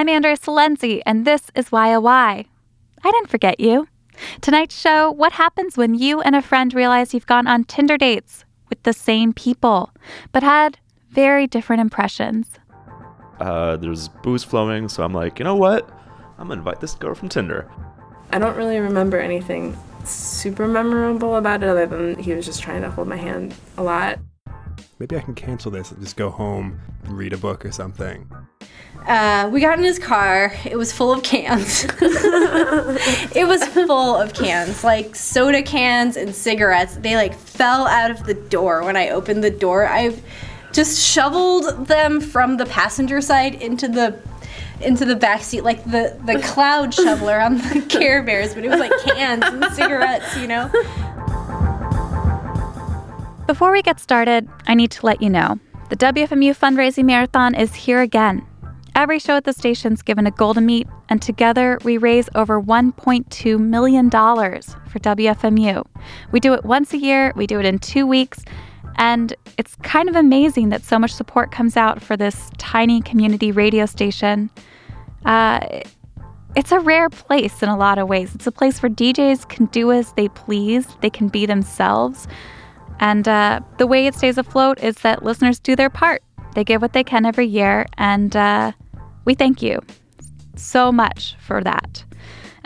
I'm Andrea Salenzi, and this is Why. I didn't forget you. Tonight's show, what happens when you and a friend realize you've gone on Tinder dates with the same people, but had very different impressions. There's booze flowing, so I'm like, you know what? I'm going to invite this girl from Tinder. I don't really remember anything super memorable about it other than he was just trying to hold my hand a lot. Maybe I can cancel this and just go home and read a book or something. We got in his car. It was full of cans. It was full of cans, like soda cans and cigarettes. They like fell out of the door when I opened the door. I just shoveled them from the passenger side into the back seat, like the cloud shoveler on the Care Bears, but it was like cans and cigarettes, you know? Before we get started, I need to let you know, the WFMU fundraising marathon is here again. Every show at the station's given a goal to meet, and together we raise over $1.2 million for WFMU. We do it once a year, we do it in 2 weeks, and it's kind of amazing that so much support comes out for this tiny community radio station. It's a rare place in a lot of ways. It's a place where DJs can do as they please, they can be themselves, and the way it stays afloat is that listeners do their part. They give what they can every year, and we thank you so much for that.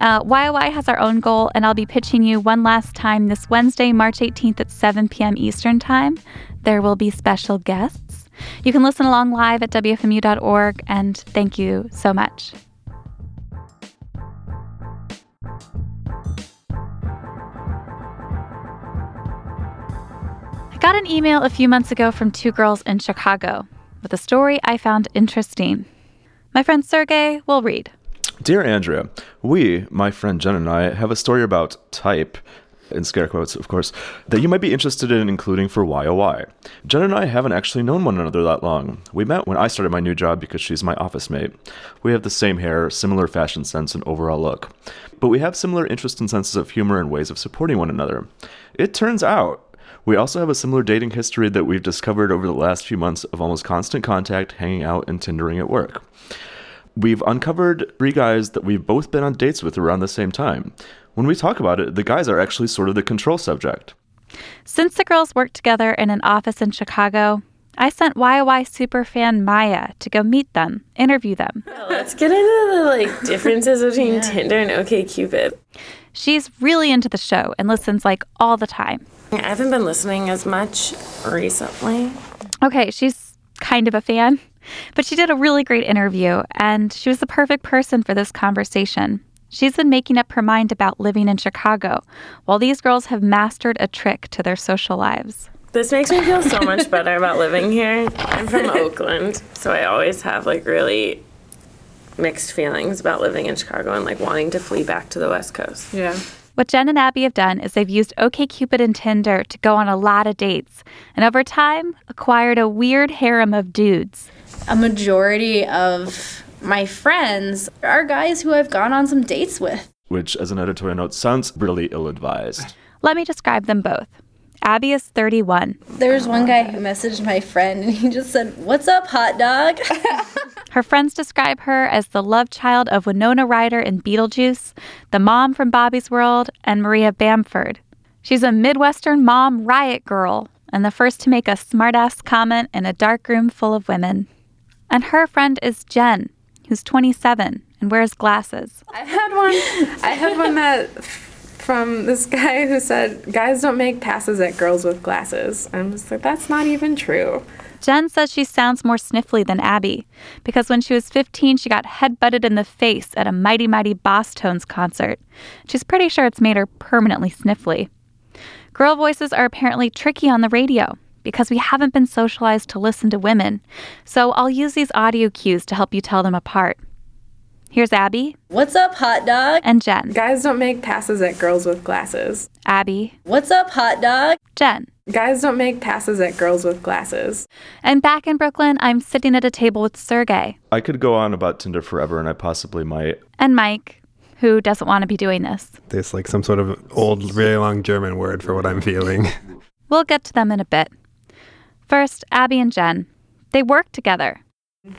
YOY has our own goal, and I'll be pitching you one last time this Wednesday, March 18th at 7 p.m. Eastern Time. There will be special guests. You can listen along live at WFMU.org, and thank you so much. I got an email a few months ago from two girls in Chicago with a story I found interesting. My friend Sergey will read. Dear Andrea, we, my friend Jen and I, have a story about type, in scare quotes, of course, that you might be interested in including for YOY. Jen and I haven't actually known one another that long. We met when I started my new job because she's my office mate. We have the same hair, similar fashion sense, and overall look. But we have similar interests and senses of humor and ways of supporting one another. It turns out, we also have a similar dating history that we've discovered over the last few months of almost constant contact, hanging out, and Tindering at work. We've uncovered three guys that we've both been on dates with around the same time. When we talk about it, the guys are actually sort of the control subject. Since the girls worked together in an office in Chicago, I sent YOY superfan Maya to go meet them, interview them. Let's get into the differences between Tinder and OkCupid. She's really into the show and listens all the time. I haven't been listening as much recently. Okay, she's kind of a fan. But she did a really great interview, and she was the perfect person for this conversation. She's been making up her mind about living in Chicago, while these girls have mastered a trick to their social lives. This makes me feel so much better about living here. I'm from Oakland, so I always have really mixed feelings about living in Chicago and wanting to flee back to the West Coast. Yeah. What Jen and Abby have done is they've used OkCupid and Tinder to go on a lot of dates, and over time, acquired a weird harem of dudes. A majority of my friends are guys who I've gone on some dates with. Which, as an editorial note, sounds really ill-advised. Let me describe them both. Abby is 31. There's one guy who messaged my friend, and he just said, "What's up, hot dog?" Her friends describe her as the love child of Winona Ryder in Beetlejuice, the mom from Bobby's World, and Maria Bamford. She's a Midwestern mom riot girl, and the first to make a smartass comment in a dark room full of women. And her friend is Jen, who's 27 and wears glasses. I had one that from this guy who said, "Guys don't make passes at girls with glasses." I'm just that's not even true. Jen says she sounds more sniffly than Abby, because when she was 15, she got headbutted in the face at a Mighty Mighty Bosstones concert. She's pretty sure it's made her permanently sniffly. Girl voices are apparently tricky on the radio, because we haven't been socialized to listen to women. So I'll use these audio cues to help you tell them apart. Here's Abby. "What's up, hot dog?" And Jen. "Guys don't make passes at girls with glasses." Abby. "What's up, hot dog?" Jen. "Guys don't make passes at girls with glasses." And back in Brooklyn, I'm sitting at a table with Sergey. I could go on about Tinder forever, and I possibly might. And Mike, who doesn't want to be doing this. There's some sort of old, really long German word for what I'm feeling. We'll get to them in a bit. First, Abby and Jen. They work together.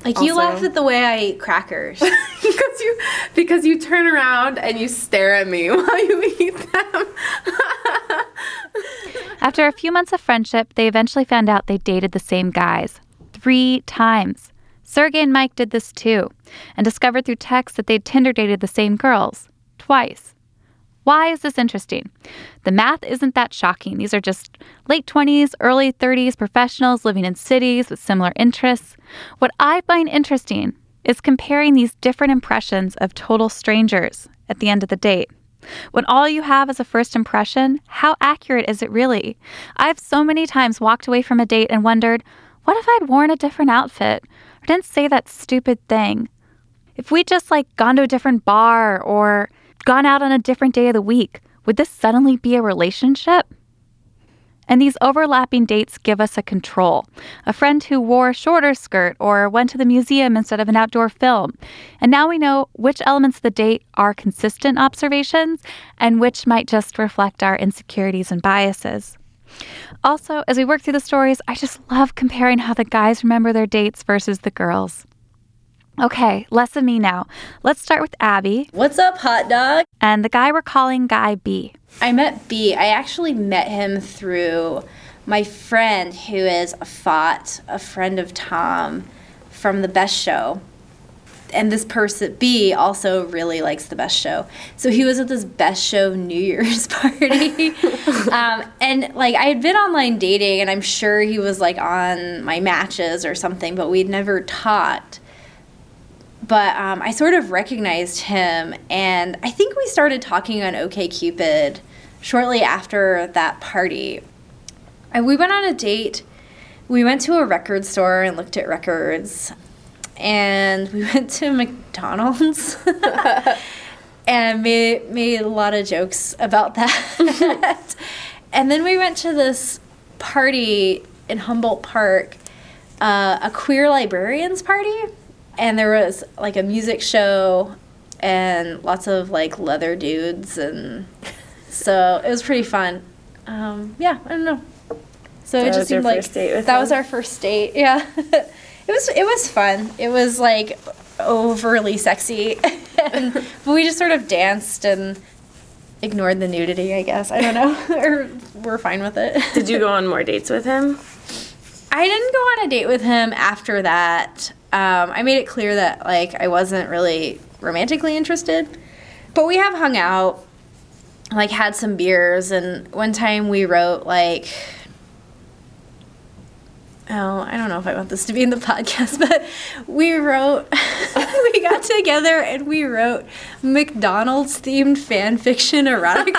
Like also, you laughed at the way I eat crackers. because you turn around and you stare at me while you eat them. After a few months of friendship, they eventually found out they dated the same guys 3 times. Sergey and Mike did this too, and discovered through text that they'd Tinder dated the same girls 2x. Why is this interesting? The math isn't that shocking. These are just late 20s, early 30s professionals living in cities with similar interests. What I find interesting is comparing these different impressions of total strangers at the end of the date. When all you have is a first impression, how accurate is it really? I've so many times walked away from a date and wondered, what if I'd worn a different outfit or didn't say that stupid thing? If we'd just gone to a different bar or gone out on a different day of the week, would this suddenly be a relationship? And these overlapping dates give us a control. A friend who wore a shorter skirt or went to the museum instead of an outdoor film. And now we know which elements of the date are consistent observations and which might just reflect our insecurities and biases. Also, as we work through the stories, I just love comparing how the guys remember their dates versus the girls. Okay, less of me now. Let's start with Abby. What's up, hot dog? And the guy we're calling Guy B. I met B. I actually met him through my friend who is a FOT, a friend of Tom from The Best Show. And this person, B, also really likes The Best Show. So he was at this Best Show New Year's party. And I had been online dating, and I'm sure he was on my matches or something, but we'd never talked. But I sort of recognized him, and I think we started talking on OkCupid shortly after that party. And we went on a date. We went to a record store and looked at records, and we went to McDonald's and made a lot of jokes about that. And then we went to this party in Humboldt Park, a queer librarians party. And there was, a music show and lots of, leather dudes. And so it was pretty fun. I don't know. So that it just seemed like that was our first date. Yeah. It was fun. It was, overly sexy. But we just sort of danced and ignored the nudity, I guess. I don't know. Or we're fine with it. Did you go on more dates with him? I didn't go on a date with him after that. I made it clear that, I wasn't really romantically interested. But we have hung out, had some beers. And one time we wrote, I don't know if I want this to be in the podcast, but we got together and we wrote McDonald's-themed fan fiction erotica.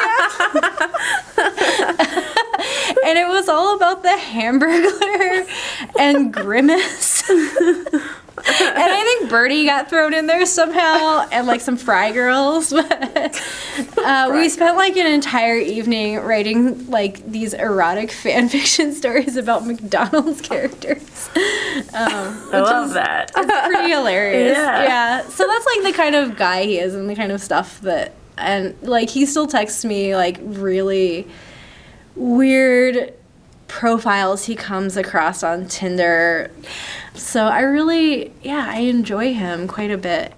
And it was all about the Hamburglar and Grimace. And I think Birdie got thrown in there somehow, and some Fry Girls. We spent an entire evening writing these erotic fan fiction stories about McDonald's characters. I love that. It's pretty hilarious. Yeah. So that's the kind of guy he is, and the kind of stuff that, and he still texts me really weird profiles he comes across on Tinder. So I really, I enjoy him quite a bit.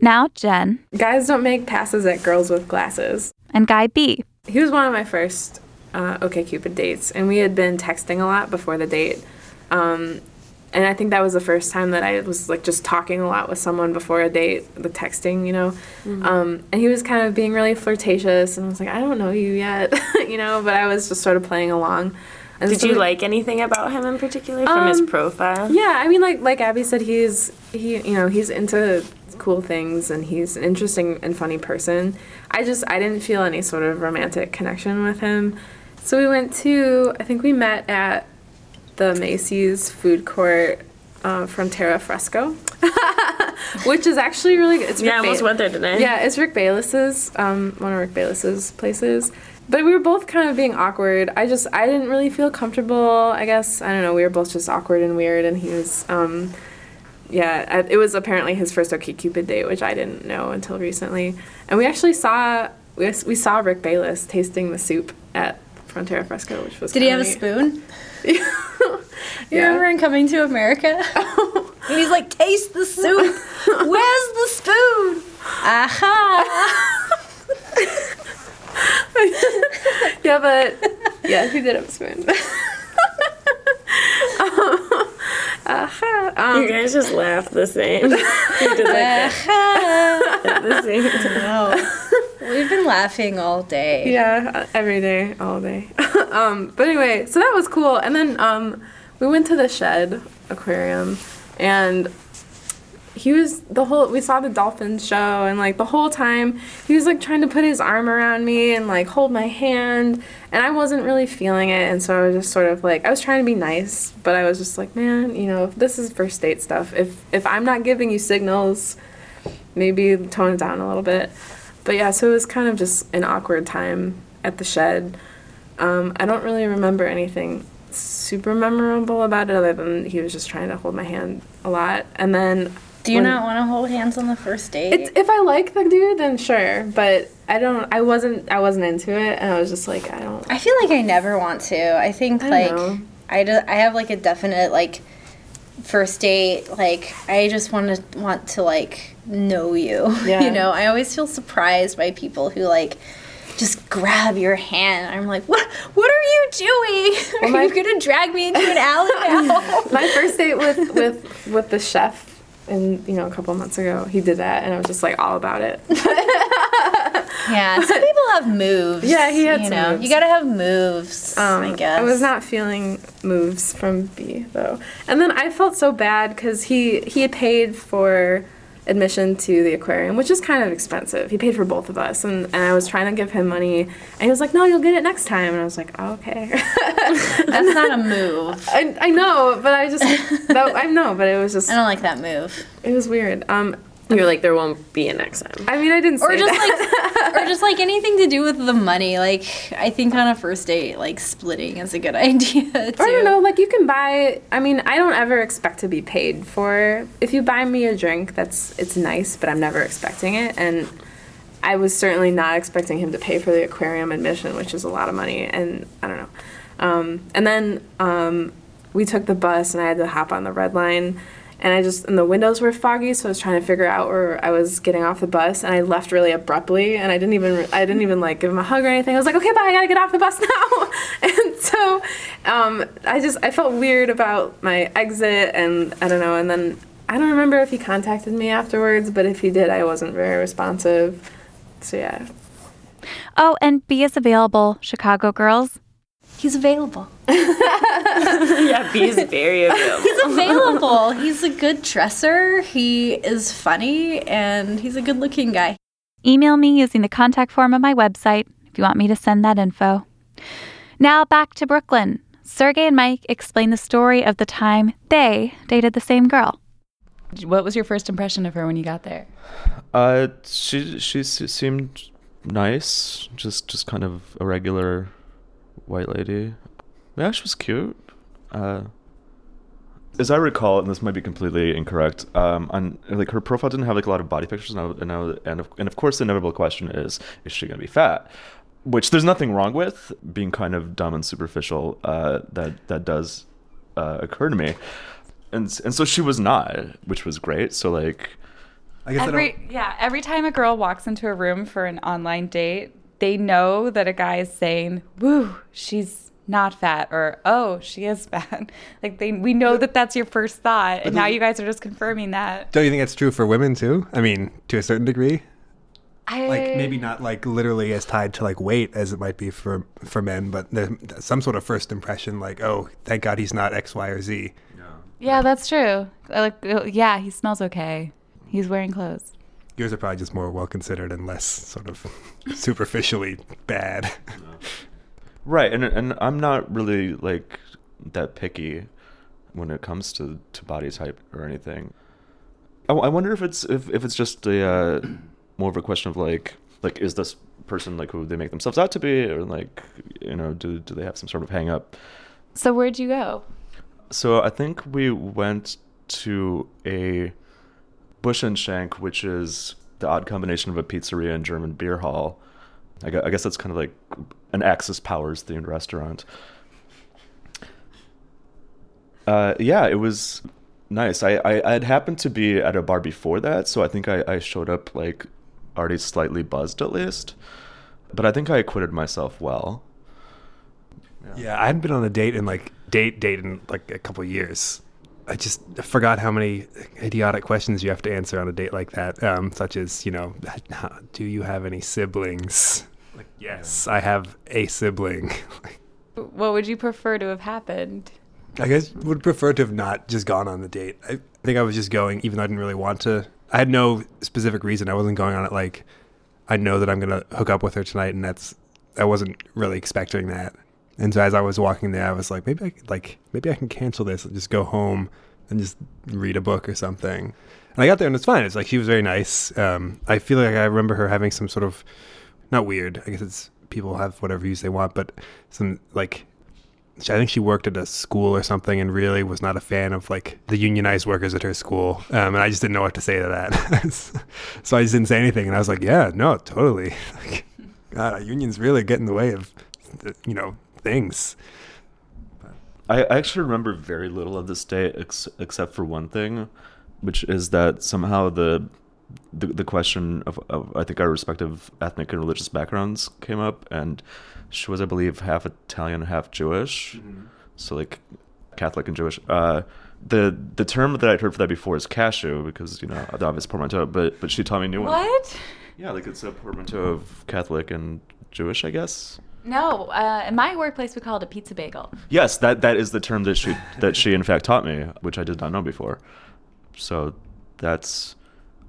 Now, Jen. Guys don't make passes at girls with glasses. And Guy B. He was one of my first OkCupid dates, and we had been texting a lot before the date. And I think that was the first time that I was, just talking a lot with someone before a date, with texting, Mm-hmm. And he was kind of being really flirtatious, and I was I don't know you yet, but I was just sort of playing along. And did you like anything about him in particular from his profile? Yeah, I mean, like Abby said, he's into cool things, and he's an interesting and funny person. I didn't feel any sort of romantic connection with him. So we went to, I think we met at the Macy's food court, Frontera Fresco, which is actually really good. I almost went there today. Yeah, it's Rick Bayless's, one of Rick Bayless's places. But we were both kind of being awkward. I didn't really feel comfortable, I guess. I don't know, we were both just awkward and weird, and he was, it was apparently his first OkCupid date, which I didn't know until recently. And we actually saw Rick Bayless tasting the soup at Frontera Fresco, which was Did he have a spoon? You remember in Coming to America? Oh, And he's like, taste the soup. Where's the spoon? Aha. Yeah, but yeah, he did have a spoon. You guys just laugh the same. You did like at the same time. We've been laughing all day. Yeah, every day, all day. But anyway, so that was cool. And then we went to the Shedd Aquarium, and he was we saw the dolphin show, and like the whole time he was like trying to put his arm around me and like hold my hand, and I wasn't really feeling it, and so I was just sort of like, I was trying to be nice, but I was just like, man, you know, this is first date stuff. If I'm not giving you signals, maybe tone it down a little bit. But yeah, so it was kind of just an awkward time at the Shedd. I don't really remember anything super memorable about it other than he was just trying to hold my hand a lot. And then do you not want to hold hands on the first date? If I like the dude, then sure, but I wasn't into it, and I was just like, I don't. I feel like I never want to. I think I have like a definite like first date, like I just want to like know you. Yeah. You know, I always feel surprised by people who like just grab your hand. I'm like, what are you doing? Well, are you gonna drag me into an alley now? My first date with the chef. And, you know, a couple months ago, he did that, and I was just, like, all about it. Yeah, some people have moves. Yeah, he had some moves. You gotta have moves, I guess. I was not feeling moves from B, though. And then I felt so bad, because he had paid for admission to the aquarium, which is kind of expensive. He paid for both of us, and I was trying to give him money, and he was like, no, you'll get it next time. And I was like, oh, okay. That's not a move. I know, but it was just, I don't like that move. It was weird. You're like, there won't be a next time. I mean, I didn't say that. Like, or just like anything to do with the money. Like, I think on a first date, like, splitting is a good idea, too. Or, you know, like, you can buy, I mean, I don't ever expect to be paid for, if you buy me a drink, it's nice, but I'm never expecting it. And I was certainly not expecting him to pay for the aquarium admission, which is a lot of money, and I don't know. And then we took the bus, and I had to hop on the Red Line. And the windows were foggy, so I was trying to figure out where I was getting off the bus, and I left really abruptly, and I didn't even like give him a hug or anything. I was like, okay, bye, I gotta get off the bus now. And so, I felt weird about my exit, and I don't know. And then I don't remember if he contacted me afterwards, but if he did, I wasn't very responsive. So yeah. Oh, and B is available, Chicago girls. He's available. Yeah, B's very available. He's available. He's a good dresser. He is funny, and he's a good-looking guy. Email me using the contact form on my website if you want me to send that info. Now back to Brooklyn. Sergey and Mike explain the story of the time they dated the same girl. What was your first impression of her when you got there? She seemed nice, just kind of a regular white lady. Yeah, she was cute. As I recall, and this might be completely incorrect, on like her profile didn't have like a lot of body pictures, and of course the inevitable question is she gonna be fat? Which there's nothing wrong with, being kind of dumb and superficial. That does occur to me, and so she was not, which was great. So like, I guess every time a girl walks into a room for an online date, they know that a guy is saying, "Woo, she's not fat," or "Oh, she is fat." Like we know that's your first thought, and now you guys are just confirming that. Don't you think that's true for women too? I mean, to a certain degree, like maybe not like literally as tied to like weight as it might be for men, but there's some sort of first impression, like, "Oh, thank God he's not X, Y, or Z." Yeah, that's true. Like, yeah, he smells okay. He's wearing clothes. Yours are probably just more well-considered and less sort of superficially bad. Right, and I'm not really, like, that picky when it comes to body type or anything. I wonder if it's just a more of a question of, like is this person, like, who they make themselves out to be? Or, like, you know, do they have some sort of hang-up? So where'd you go? So I think we went to a Bush and Shank, which is the odd combination of a pizzeria and German beer hall. I guess that's kind of like an Axis Powers themed restaurant. Yeah, it was Nice. I had happened to be at a bar before that, so I think I showed up like already slightly buzzed at least. But I think I acquitted myself well. Yeah, I hadn't been on a date in like a couple of years. I just forgot how many idiotic questions you have to answer on a date like that, such as, you know, do you have any siblings? Like, yes, yeah. I have a sibling. What would you prefer to have happened? I guess would prefer to have not just gone on the date. I think I was just going, even though I didn't really want to. I had no specific reason. I wasn't going on it like, I know that I'm going to hook up with her tonight, and I wasn't really expecting that. And so as I was walking there, I was like, maybe I can cancel this and just go home and just read a book or something. And I got there and it's fine. It's like, she was very nice. I feel like I remember her having some sort of, not weird, I guess it's people have whatever views they want, but some like, I think she worked at a school or something and really was not a fan of like the unionized workers at her school. And I just didn't know what to say to that. So I just didn't say anything. And I was like, yeah, no, totally. Like, God, unions really get in the way of, you know, things. I actually remember very little of this day except for one thing, which is that somehow the question of I think our respective ethnic and religious backgrounds came up, and she was, I believe, half Italian, half Jewish. Mm-hmm. So like Catholic and Jewish. The term that I'd heard for that before is cashew, because, you know, the obvious portmanteau, but she taught me a new one. What? Yeah, like it's a portmanteau of Catholic and Jewish, I guess. No, in my workplace we call it a pizza bagel. Yes, that is the term that she in fact taught me, which I did not know before. So that's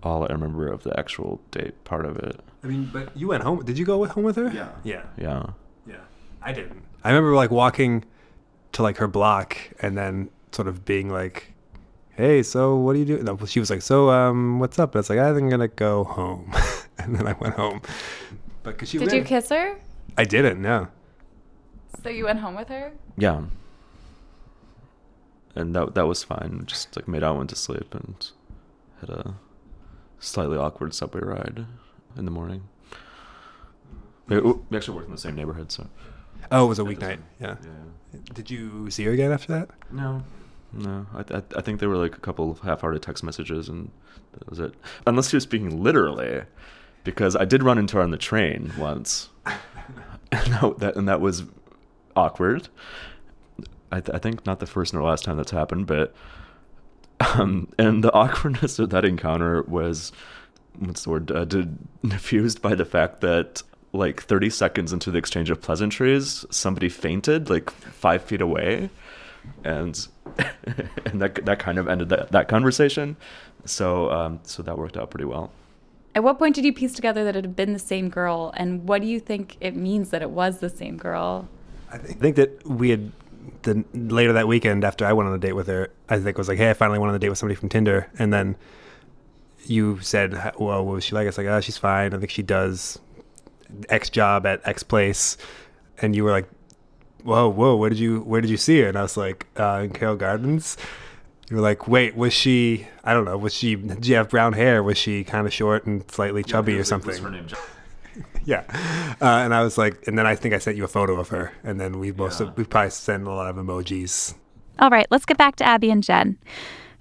all I remember of the actual date part of it. I mean, but you went home. Did you go home with her? Yeah. Yeah. Yeah. Yeah. I didn't. I remember like walking to like her block and then sort of being like, "Hey, so what do you do?" No, she was like, "So, what's up?" And it's like, "I think I'm gonna go home," and then I went home. But cause she did you kiss her? I didn't, no. So you went home with her? Yeah. And that was fine. We just like made out, went to sleep, and had a slightly awkward subway ride in the morning. We actually worked in the same neighborhood, so. Oh, it was a weeknight. Yeah. Did you see her again after that? No. I think there were like a couple of half-hearted text messages, and that was it. Unless you're speaking literally, because I did run into her on the train once. And that was awkward. I think not the first nor last time that's happened, but and the awkwardness of that encounter was diffused by the fact that like 30 seconds into the exchange of pleasantries, somebody fainted like 5 feet away, and that kind of ended that conversation. So that worked out pretty well. At what point did you piece together that it had been the same girl, and what do you think it means that it was the same girl? I think that we had, later that weekend after I went on a date with her, I think it was like, hey, I finally went on a date with somebody from Tinder, and then you said, well, what was she like? It's like, oh, she's fine. I think she does X job at X place, and you were like, whoa, where did you see her? And I was like, in Carroll Gardens. You were like, wait, did she have brown hair? Was she kind of short and slightly chubby or something? Her name, yeah. And I was like, and then I think I sent you a photo of her. And then we probably sent a lot of emojis. All right, let's get back to Abby and Jen.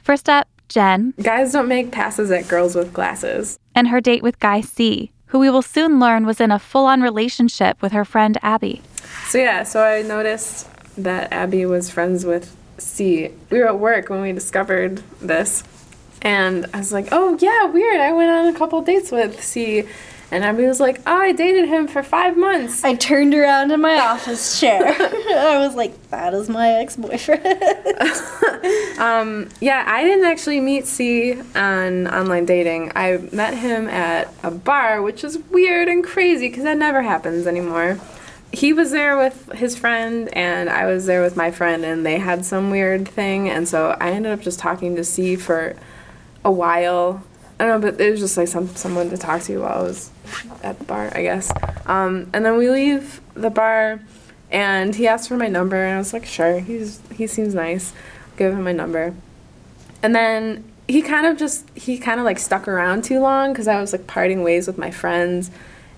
First up, Jen. Guys don't make passes at girls with glasses. And her date with Guy C, who we will soon learn was in a full-on relationship with her friend Abby. So I noticed that Abby was friends with C. We were at work when we discovered this, and I was like, oh yeah, weird, I went on a couple dates with C. And Abby was like, oh, I dated him for 5 months. I turned around in my office chair. I was like, that is my ex-boyfriend. I didn't actually meet C on online dating. I met him at a bar, which is weird and crazy because that never happens anymore. He was there with his friend, and I was there with my friend, and they had some weird thing, and so I ended up just talking to C for a while. I don't know, but it was just like someone to talk to while I was at the bar, I guess. And then we leave the bar, and he asked for my number, and I was like, sure, he seems nice. I'll give him my number. And then he kind of stuck around too long because I was like parting ways with my friends.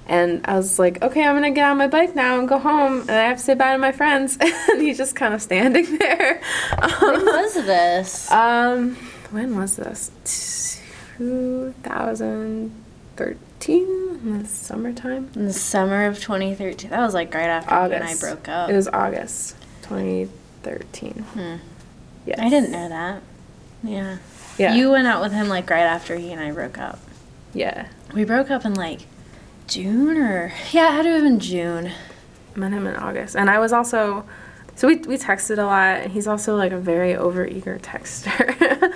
And I was like, okay, I'm going to get on my bike now and go home, and I have to say bye to my friends. And he's just kind of standing there. When was this? when was this? 2013, in the summertime. In the summer of 2013. That was like right after August. You and I broke up. It was August 2013. Hmm. Yes. I didn't know that. Yeah. Yeah. You went out with him like right after he and I broke up. Yeah. We broke up in like June or... Yeah, it had to have been June. I met him in August. And I was also... So we texted a lot, and he's also, like, a very overeager texter.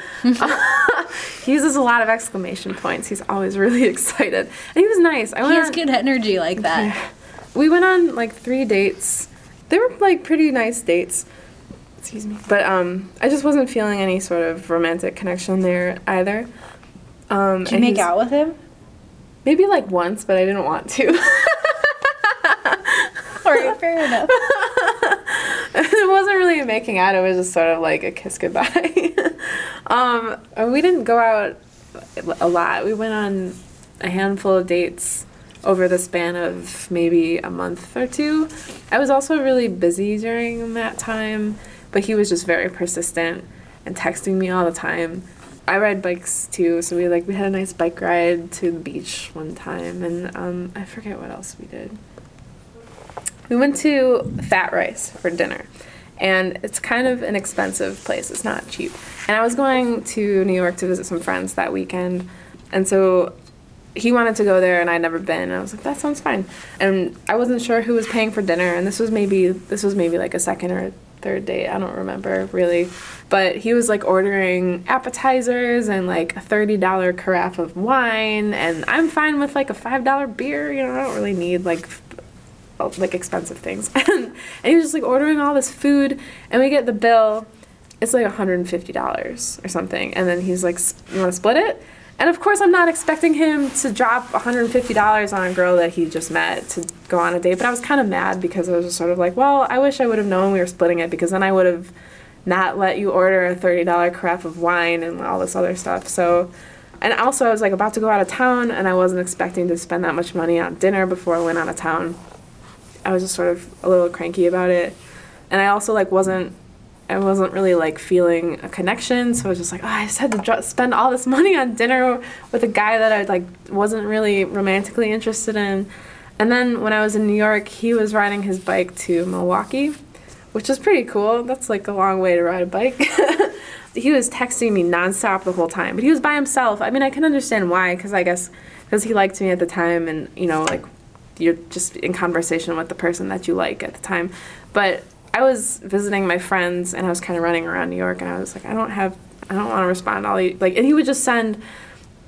He uses a lot of exclamation points. He's always really excited. And he was nice. He has good energy like that. Yeah. We went on, like, 3 dates. They were, like, pretty nice dates. Excuse me. But I just wasn't feeling any sort of romantic connection there either. Did you make out with him? Maybe, like, once, but I didn't want to. All right, fair enough. It wasn't really making out. It was just sort of like a kiss goodbye. We didn't go out a lot. We went on a handful of dates over the span of maybe a month or 2. I was also really busy during that time, but he was just very persistent and texting me all the time. I ride bikes too, so we had a nice bike ride to the beach one time, and I forget what else we did. We went to Fat Rice for dinner, and it's kind of an expensive place. It's not cheap. And I was going to New York to visit some friends that weekend, and so he wanted to go there, and I'd never been. And I was like, that sounds fine. And I wasn't sure who was paying for dinner, and this was maybe like a second or third date. I don't remember really. But he was like ordering appetizers and like a $30 carafe of wine, and I'm fine with like a $5 beer. You know, I don't really need like expensive things. And he was just like ordering all this food, and we get the bill. It's like $150 or something. And then he's like, you want to split it? And of course I'm not expecting him to drop $150 on a girl that he just met to go on a date. But I was kind of mad, because I was just sort of like, well, I wish I would have known we were splitting it, because then I would have not let you order a $30 carafe of wine and all this other stuff. So, and also I was like about to go out of town, and I wasn't expecting to spend that much money on dinner before I went out of town. I was just sort of a little cranky about it. And I also, like, I wasn't really, like, feeling a connection, so I was just like, oh, I just had to spend all this money on dinner with a guy that I, like, wasn't really romantically interested in. And then when I was in New York, he was riding his bike to Milwaukee, which is pretty cool. That's, like, a long way to ride a bike. He was texting me nonstop the whole time, but he was by himself. I mean, I can understand why, because he liked me at the time, and, you know, like, you're just in conversation with the person that you like at the time. But I was visiting my friends, and I was kind of running around New York, and I was like, I don't want to respond to all these, like, and he would just send,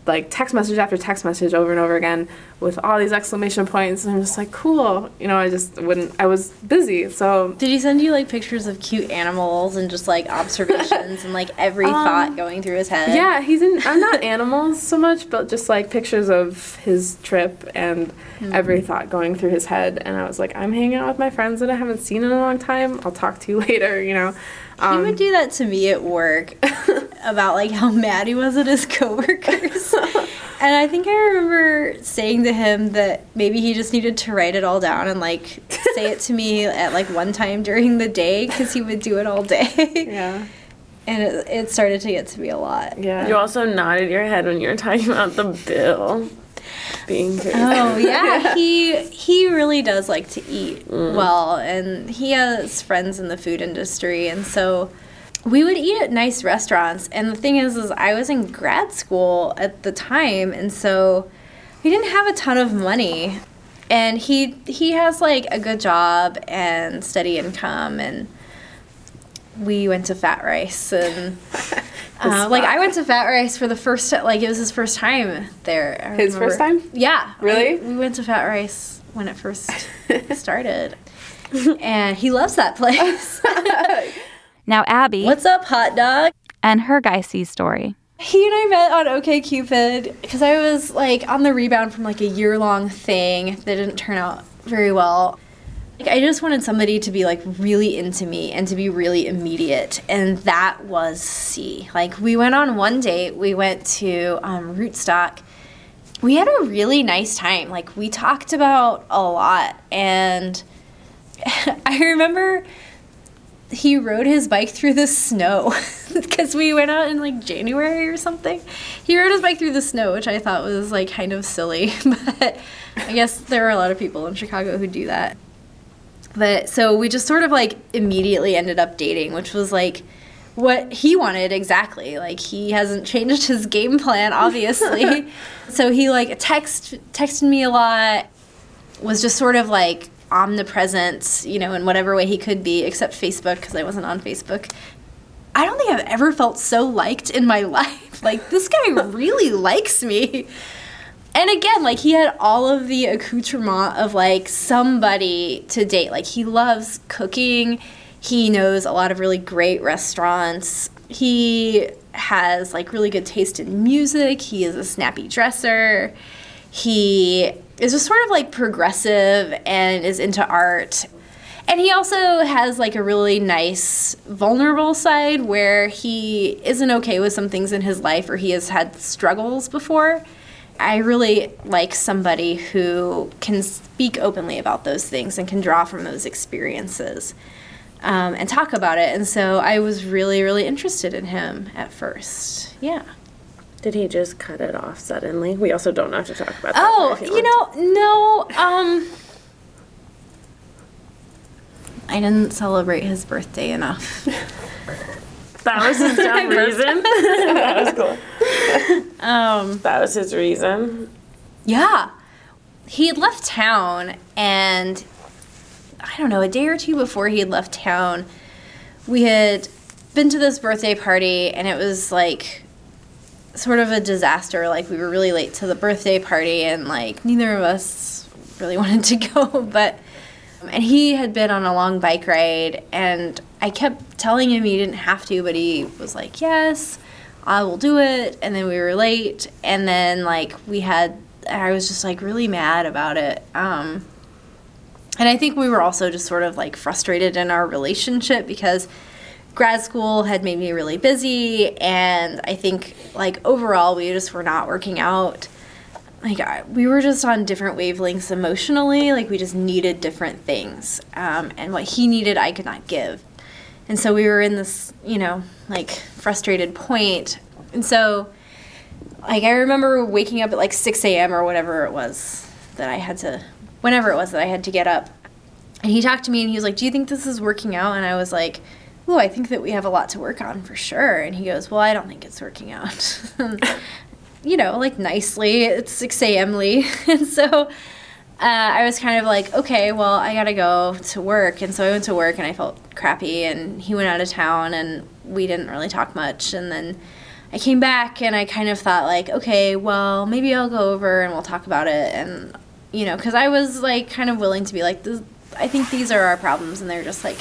like, text message after text message over and over again with all these exclamation points, and I'm just like, cool. You know, I was busy, so. Did he send you, like, pictures of cute animals and just, like, observations and, like, every thought going through his head? Yeah, not animals so much, but just, like, pictures of his trip and every thought going through his head. And I was like, I'm hanging out with my friends that I haven't seen in a long time. I'll talk to you later, you know. He would do that to me at work about, like, how mad he was at his coworkers. And I think I remember saying to him that maybe he just needed to write it all down and, like, say it to me at, like, one time during the day, because he would do it all day. Yeah. And it started to get to me a lot. Yeah. You also nodded your head when you were talking about the bill being paid. Oh, yeah. He really does like to eat well, and he has friends in the food industry, and so we would eat at nice restaurants. And the thing is I was in grad school at the time, and so we didn't have a ton of money. And he has, like, a good job and steady income, and we went to Fat Rice, and I went to Fat Rice for the first time. Like, it was his first time there. His first time? Yeah. Really? We went to Fat Rice when it first started, and he loves that place. Now, Abby. What's up, hot dog? And her guy C story. He and I met on OkCupid because I was, like, on the rebound from, like, a year-long thing that didn't turn out very well. Like, I just wanted somebody to be, like, really into me and to be really immediate, and that was C. Like, we went on one date. We went to Rootstock. We had a really nice time. Like, we talked about a lot, and I remember he rode his bike through the snow because we went out in like January or something. He rode his bike through the snow, which I thought was like kind of silly, but I guess there are a lot of people in Chicago who do that. But so we just sort of like immediately ended up dating, which was like what he wanted exactly. Like he hasn't changed his game plan, obviously. So he like texted me a lot, was just sort of like omnipresent, you know, in whatever way he could be, except Facebook, because I wasn't on Facebook. I don't think I've ever felt so liked in my life. Like, this guy really likes me. And again, like, he had all of the accoutrement of, like, somebody to date. Like, he loves cooking. He knows a lot of really great restaurants. He has, like, really good taste in music. He is a snappy dresser. He is just sort of like progressive and is into art. And he also has like a really nice vulnerable side where he isn't okay with some things in his life or he has had struggles before. I really like somebody who can speak openly about those things and can draw from those experiences and talk about it. And so I was really, really interested in him at first, yeah. Did he just cut it off suddenly? We also don't have to talk about that. Oh, you know, no. I didn't celebrate his birthday enough. That was his dumb reason. That was cool. That was his reason. Yeah. He had left town, and I don't know, a day or two before he had left town, we had been to this birthday party, and it was like sort of a disaster. Like, we were really late to the birthday party, and like neither of us really wanted to go, but and he had been on a long bike ride, and I kept telling him he didn't have to, but he was like, yes, I will do it. And then we were late, and then like I was just like really mad about it, and I think we were also just sort of like frustrated in our relationship because grad school had made me really busy, and I think, like, overall, we just were not working out. Like, we were just on different wavelengths emotionally. Like, we just needed different things. And what he needed, I could not give. And so we were in this, you know, like, frustrated point. And so, like, I remember waking up at, like, 6 a.m. or whatever it was that I had to, whenever it was that I had to get up. And he talked to me, and he was like, do you think this is working out? And I was like, ooh, I think that we have a lot to work on for sure. And he goes, well, I don't think it's working out. You know, like nicely, it's 6 a.m.-ly. And so I was kind of like, okay, well, I got to go to work. And so I went to work, and I felt crappy. And he went out of town, and we didn't really talk much. And then I came back, and I kind of thought like, okay, well, maybe I'll go over and we'll talk about it. And, you know, because I was like kind of willing to be like, I think these are our problems. And they're just like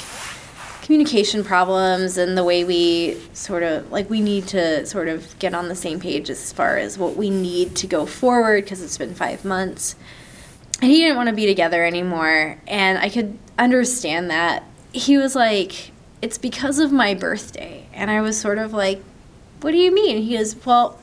communication problems and the way we sort of, like, we need to sort of get on the same page as far as what we need to go forward because it's been 5 months. And he didn't want to be together anymore, and I could understand that. He was like, it's because of my birthday. And I was sort of like, what do you mean? He goes, well,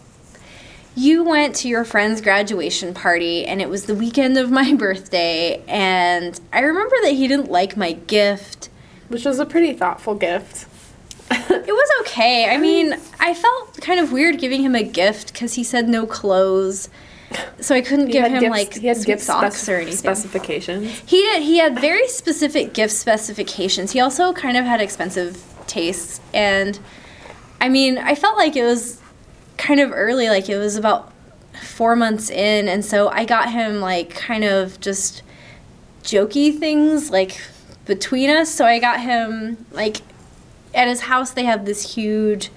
you went to your friend's graduation party, and it was the weekend of my birthday, and I remember that he didn't like my gift. Which was a pretty thoughtful gift. It was okay. I mean, I felt kind of weird giving him a gift because he said no clothes. So I couldn't give him, like, gift socks or anything. Specifications. He had very specific gift specifications. He also kind of had expensive tastes. And, I mean, I felt like it was kind of early. Like, it was about 4 months in. And so I got him, like, kind of just jokey things, like, between us. So I got him, like, at his house they have this huge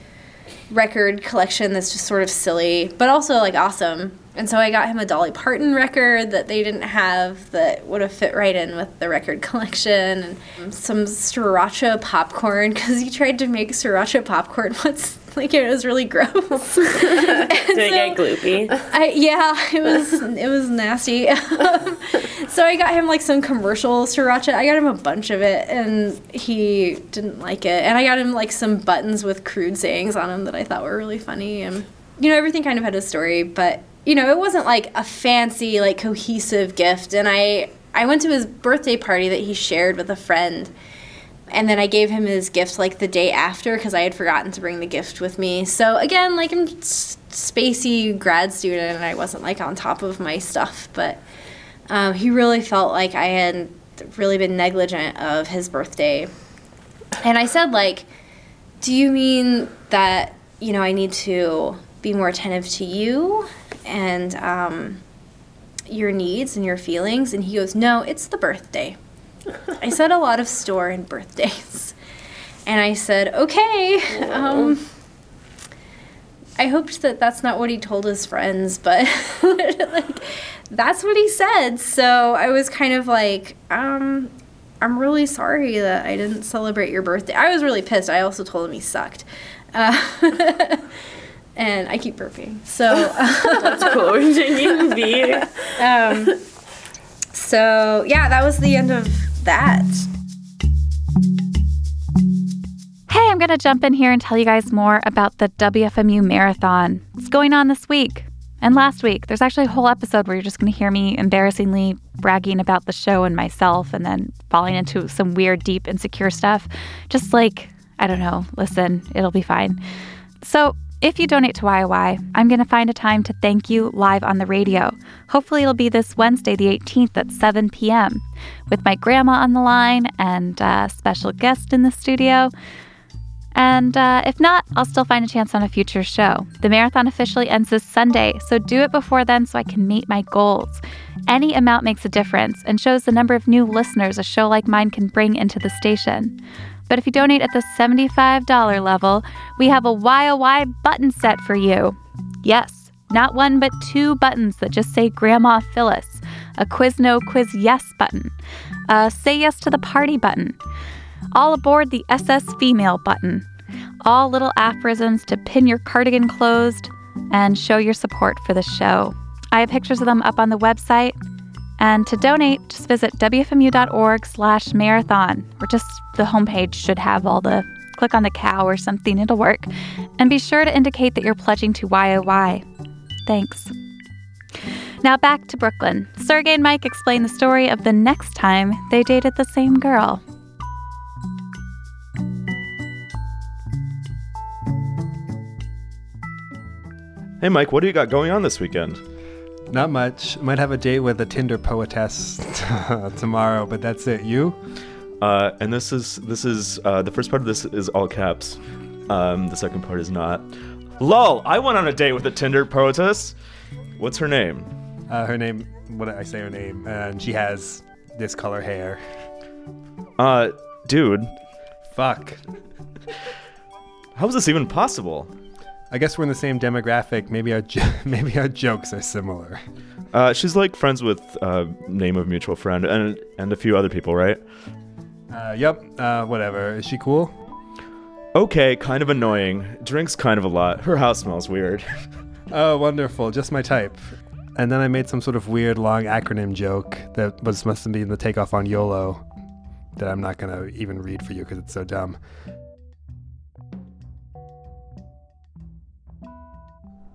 record collection that's just sort of silly but also like awesome, and so I got him a Dolly Parton record that they didn't have that would have fit right in with the record collection, and some sriracha popcorn because he tried to make sriracha popcorn once, like, it was really gross. Did it get gloopy? It was nasty. So I got him, like, some commercial sriracha. I got him a bunch of it, and he didn't like it. And I got him, like, some buttons with crude sayings on them that I thought were really funny. And, you know, everything kind of had a story. But, you know, it wasn't, like, a fancy, like, cohesive gift. And I went to his birthday party that he shared with a friend. And then I gave him his gift, like, the day after because I had forgotten to bring the gift with me. So, again, like, I'm a spacey grad student and I wasn't, like, on top of my stuff. But he really felt like I had really been negligent of his birthday. And I said, like, do you mean that, you know, I need to be more attentive to you and your needs and your feelings? And he goes, no, it's the birthday. I said a lot of store and birthdays. And I said, okay. I hoped that that's not what he told his friends, but like, that's what he said. So I was kind of like, I'm really sorry that I didn't celebrate your birthday. I was really pissed. I also told him he sucked. And I keep burping. So that's cool. We're drinking beer. So, yeah, that was the end of that. Hey, I'm going to jump in here and tell you guys more about the WFMU Marathon. It's going on this week and last week. There's actually a whole episode where you're just going to hear me embarrassingly bragging about the show and myself and then falling into some weird, deep, insecure stuff. Just like, I don't know, listen, it'll be fine. So if you donate to YOY, I'm going to find a time to thank you live on the radio. Hopefully it'll be this Wednesday, the 18th at 7 p.m. with my grandma on the line and a special guest in the studio. And if not, I'll still find a chance on a future show. The marathon officially ends this Sunday, so do it before then so I can meet my goals. Any amount makes a difference and shows the number of new listeners a show like mine can bring into the station. But if you donate at the $75 level, we have a YOY button set for you. Yes, not one, but two buttons that just say Grandma Phyllis, a quiz no, quiz yes button, a say yes to the party button, all aboard the SS female button, all little aphorisms to pin your cardigan closed and show your support for the show. I have pictures of them up on the website. And to donate, just visit wfmu.org/marathon, or just the homepage should have all the, click on the cow or something, it'll work. And be sure to indicate that you're pledging to YOY. Thanks. Now back to Brooklyn. Sergey and Mike explain the story of the next time they dated the same girl. Hey Mike, what do you got going on this weekend? Not much. Might have a date with a Tinder poetess tomorrow, but that's it. You? And this is the first part of this is all caps. The second part is not. Lol, I went on a date with a Tinder poetess. What's her name? Her name, and she has this color hair. Dude. Fuck. How is this even possible? I guess we're in the same demographic. Maybe our jokes are similar. She's like friends with name of mutual friend and a few other people, right? Yep. Whatever. Is she cool? Okay. Kind of annoying. Drinks kind of a lot. Her house smells weird. Oh, wonderful. Just my type. And then I made some sort of weird long acronym joke that was must have been the takeoff on YOLO that I'm not gonna even read for you because it's so dumb.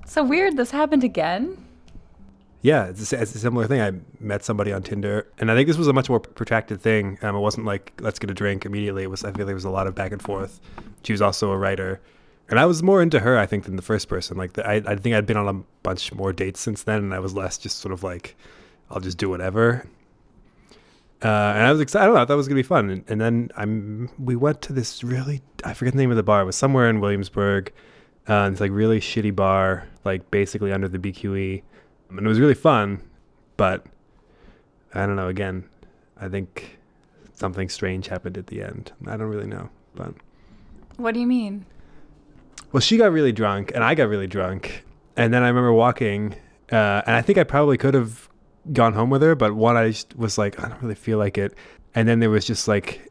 So weird, this happened again? Yeah, it's a similar thing. I met somebody on Tinder, and I think this was a much more protracted thing. It wasn't like, let's get a drink immediately. It was, I feel like it was a lot of back and forth. She was also a writer. And I was more into her, I think, than the first person. Like, I think I'd been on a bunch more dates since then, and I was less just sort of like, I'll just do whatever. And I was excited. I don't know, I thought it was going to be fun. And then we went to this really, I forget the name of the bar. It was somewhere in Williamsburg. It's like really shitty bar, like basically under the BQE. And it was really fun, but I don't know. Again, I think something strange happened at the end. I don't really know. But what do you mean? Well, she got really drunk and I got really drunk. And then I remember walking and I think I probably could have gone home with her. But one, I just was like, I don't really feel like it. And then there was just like,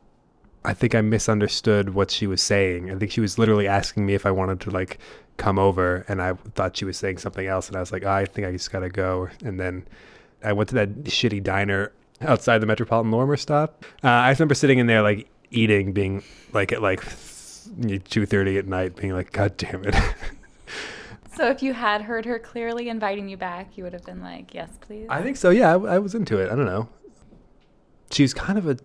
I think I misunderstood what she was saying. I think she was literally asking me if I wanted to like come over, and I thought she was saying something else. And I was like, oh, I think I just gotta go. And then I went to that shitty diner outside the Metropolitan Lorimer stop. I remember sitting in there like eating, being like at like 2:30 at night, being like, God damn it. So if you had heard her clearly inviting you back, you would have been like, yes, please. I think so. Yeah, I was into it. I don't know. She was kind of a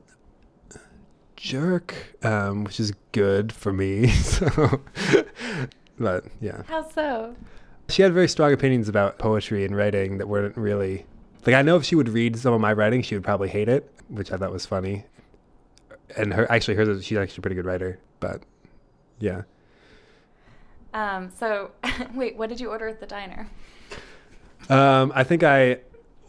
jerk, which is good for me. So, but yeah. How so? She had very strong opinions about poetry and writing that weren't really... Like, I know if she would read some of my writing, she would probably hate it, which I thought was funny. And hers, she's actually a pretty good writer, but yeah. So, wait, what did you order at the diner? I think I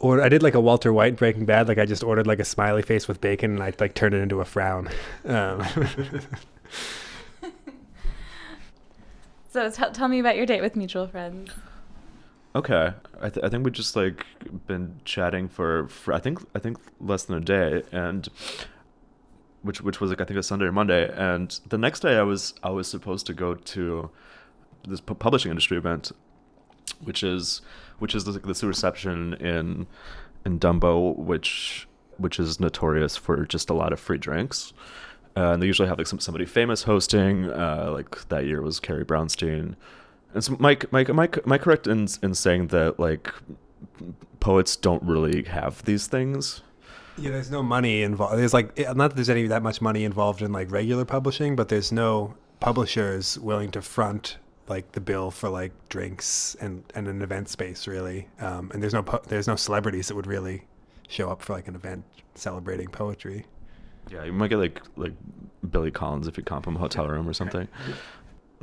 did like a Walter White Breaking Bad. Like, I just ordered like a smiley face with bacon, and I like turned it into a frown. So tell me about your date with mutual friends. Okay, I think we just like been chatting for I think less than a day, and which was like I think a Sunday or Monday, and the next day I was supposed to go to this publishing industry event, which is like this reception in Dumbo, which is notorious for just a lot of free drinks, and they usually have like somebody famous hosting. Like that year was Carrie Brownstein. And so, Mike, am I correct in saying that like poets don't really have these things? Yeah, there's no money involved. There's like, not that there's any that much money involved in like regular publishing, but there's no publishers willing to front like the bill for like drinks and an event space really. And there's no celebrities that would really show up for like an event celebrating poetry. Yeah, you might get like Billy Collins if you comp him a hotel room or something. Right.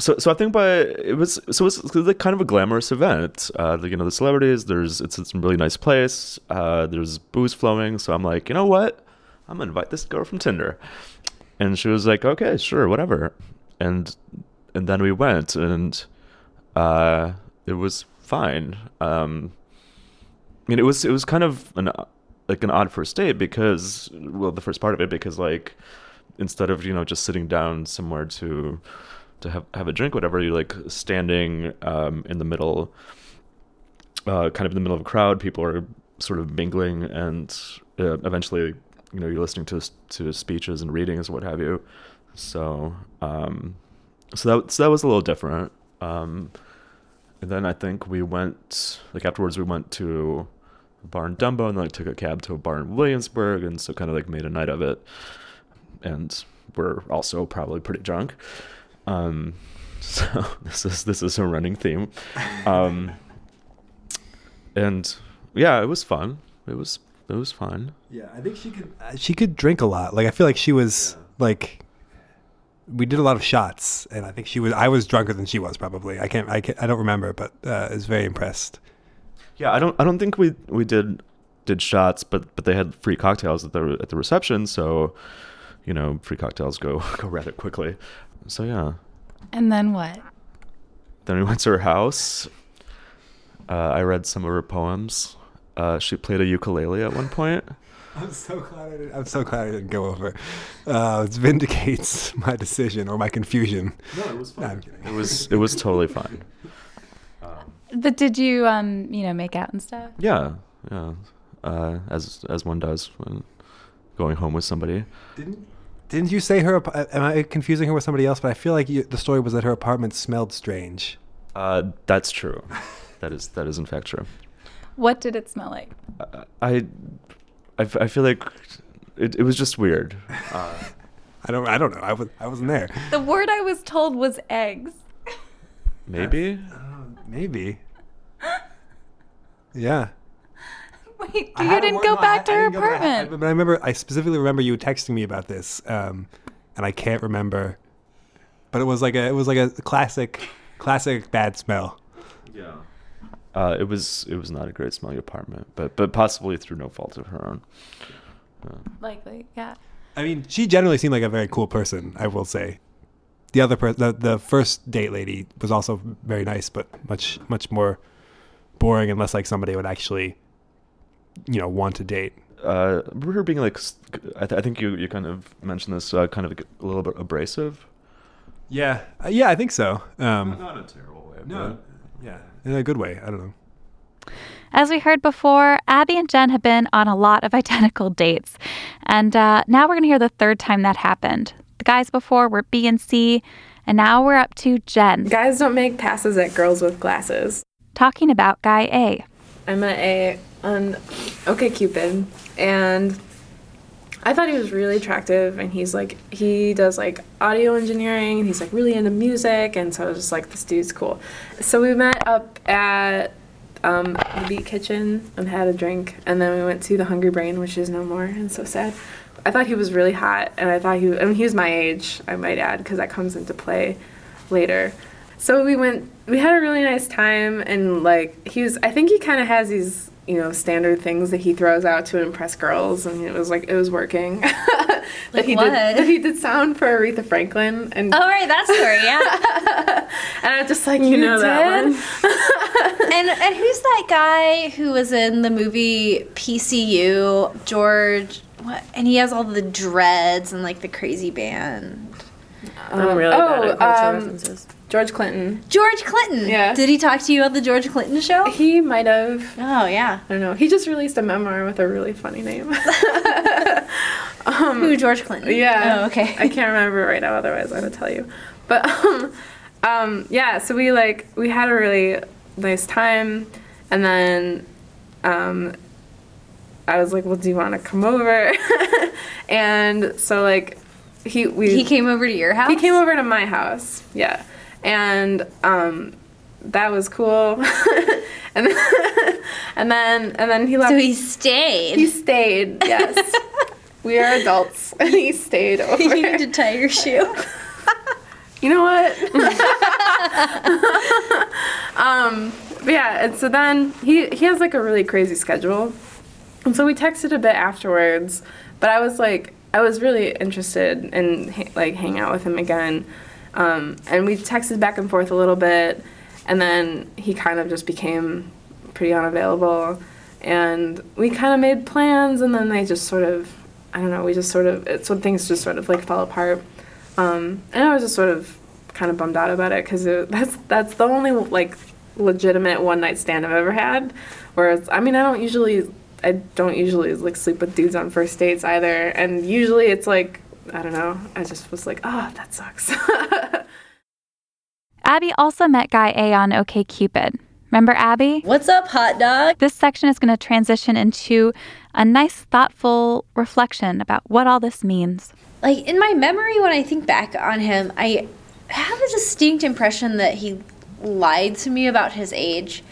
So I think it was like kind of a glamorous event. You know, the celebrities. It's a really nice place. There's booze flowing. So I'm like, you know what? I'm gonna invite this girl from Tinder, and she was like, okay, sure, whatever. And then we went, and it was fine. I mean, it was kind of an odd first date because the first part of it because like instead of just sitting down somewhere to have a drink, whatever, you're like standing in the middle, kind of in the middle of a crowd. People are sort of mingling, and eventually, you're listening to speeches and readings and what have you. So that was a little different. And then I think we went afterwards. We went to a bar in Dumbo, and then took a cab to a bar in Williamsburg, and so kind of made a night of it. And we're also probably pretty drunk. So this is a running theme. And yeah, it was fun. It was fun. Yeah. I think she could drink a lot. Like, I feel like she was we did a lot of shots, and I think I was drunker than she was probably. I don't remember, but, I was very impressed. Yeah. I don't think we did shots, but they had free cocktails at the reception. So, free cocktails go rather quickly. So yeah. And then what? Then we went to her house. I read some of her poems. She played a ukulele at one point. I'm so glad I didn't go over. It vindicates my decision or my confusion. No, it was fine. No, I'm kidding. It was totally fine. But did you make out and stuff? Yeah. As one does when going home with somebody. Didn't you say her? Am I confusing her with somebody else? But I feel like the story was that her apartment smelled strange. That's true. That is in fact true. What did it smell like? I feel like it was just weird. I don't know. I wasn't there. The word I was told was eggs. Maybe. Maybe. Yeah. Wait, you didn't go back to her apartment. But I specifically remember you texting me about this, and I can't remember. But it was like a classic bad smell. Yeah. It was not a great smelly apartment, but possibly through no fault of her own. Likely, yeah. I mean, she generally seemed like a very cool person, I will say. The other the first date lady was also very nice, but much more boring unless like somebody would actually want to date. I remember being like, I think you kind of mentioned this, kind of a little bit abrasive. Yeah. Yeah, I think so. Not in a terrible way. No. But yeah. In a good way. I don't know. As we heard before, Abby and Jen have been on a lot of identical dates. And now we're going to hear the third time that happened. The guys before were B and C, and now we're up to Jen. Guys don't make passes at girls with glasses. Talking about guy A. I met A on OkCupid, and I thought he was really attractive, and he's like, he does like audio engineering, and he's like really into music, and so I was just like, this dude's cool. So we met up at the Beat Kitchen and had a drink, and then we went to the Hungry Brain, which is no more, and so sad. I thought he was really hot, and I thought he was my age, I might add, because that comes into play later. So we had a really nice time, and like, I think he kind of has these, you know, standard things that he throws out to impress girls, and it was like, it was working. Like he what? He did sound for Aretha Franklin. And oh, right, that story, yeah. And I was just like, you know did? That one. and who's that guy who was in the movie PCU, George, what? And he has all the dreads and like the crazy band. I'm really bad at culture references. George Clinton. George Clinton? Yeah. Did he talk to you about the George Clinton show? He might have. Oh, yeah. I don't know. He just released a memoir with a really funny name. Who, George Clinton? Yeah. Oh, okay. I can't remember right now, otherwise I would tell you. But, yeah, so we had a really nice time, and then I was like, well, do you want to come over? And so, like, he came over to your house? He came over to my house, yeah. And that was cool. and then he left. So he stayed. He stayed, yes. We are adults, and he stayed over. You need to tie your shoe. You know what? But yeah, and so then he has like a really crazy schedule. And so we texted a bit afterwards, but I was really interested in like hanging out with him again. And we texted back and forth a little bit, and then he kind of just became pretty unavailable, and we kind of made plans, and then they just sort of, I don't know, we just sort of, it's when things just sort of like fell apart. And I was just sort of kind of bummed out about it, because that's the only like legitimate one night stand I've ever had. Whereas, I mean, I don't usually like sleep with dudes on first dates either, and usually it's like, I don't know, I just was like, oh, that sucks. Abby also met guy A on OkCupid. Remember Abby? What's up, hot dog? This section is going to transition into a nice, thoughtful reflection about what all this means. Like, in my memory, when I think back on him, I have a distinct impression that he lied to me about his age,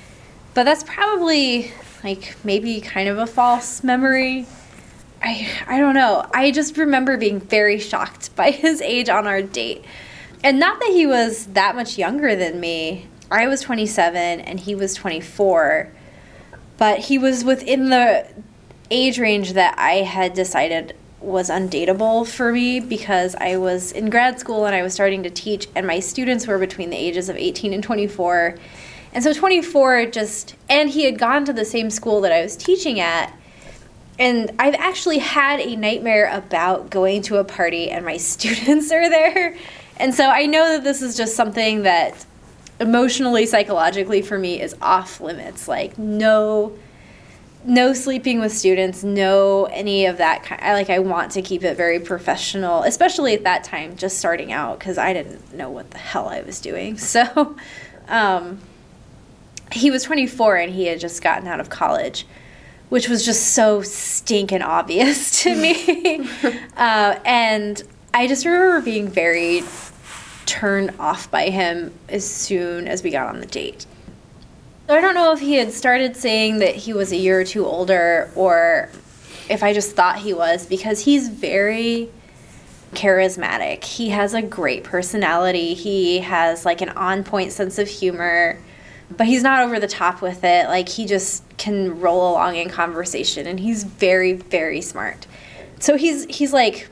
but that's probably like maybe kind of a false memory. I don't know. I just remember being very shocked by his age on our date. And not that he was that much younger than me. I was 27 and he was 24. But he was within the age range that I had decided was undateable for me, because I was in grad school and I was starting to teach, and my students were between the ages of 18 and 24. And so 24 and he had gone to the same school that I was teaching at. And I've actually had a nightmare about going to a party and my students are there. And so I know that this is just something that emotionally, psychologically for me is off limits. Like no sleeping with students, no any of that kind. I want to keep it very professional, especially at that time, just starting out, because I didn't know what the hell I was doing. So he was 24 and he had just gotten out of college, which was just so stinking obvious to me. And I just remember being very turned off by him as soon as we got on the date. I don't know if he had started saying that he was a year or two older, or if I just thought he was, because he's very charismatic. He has a great personality. He has like an on-point sense of humor. But he's not over the top with it. Like, he just can roll along in conversation, and he's very, very smart. So he's like,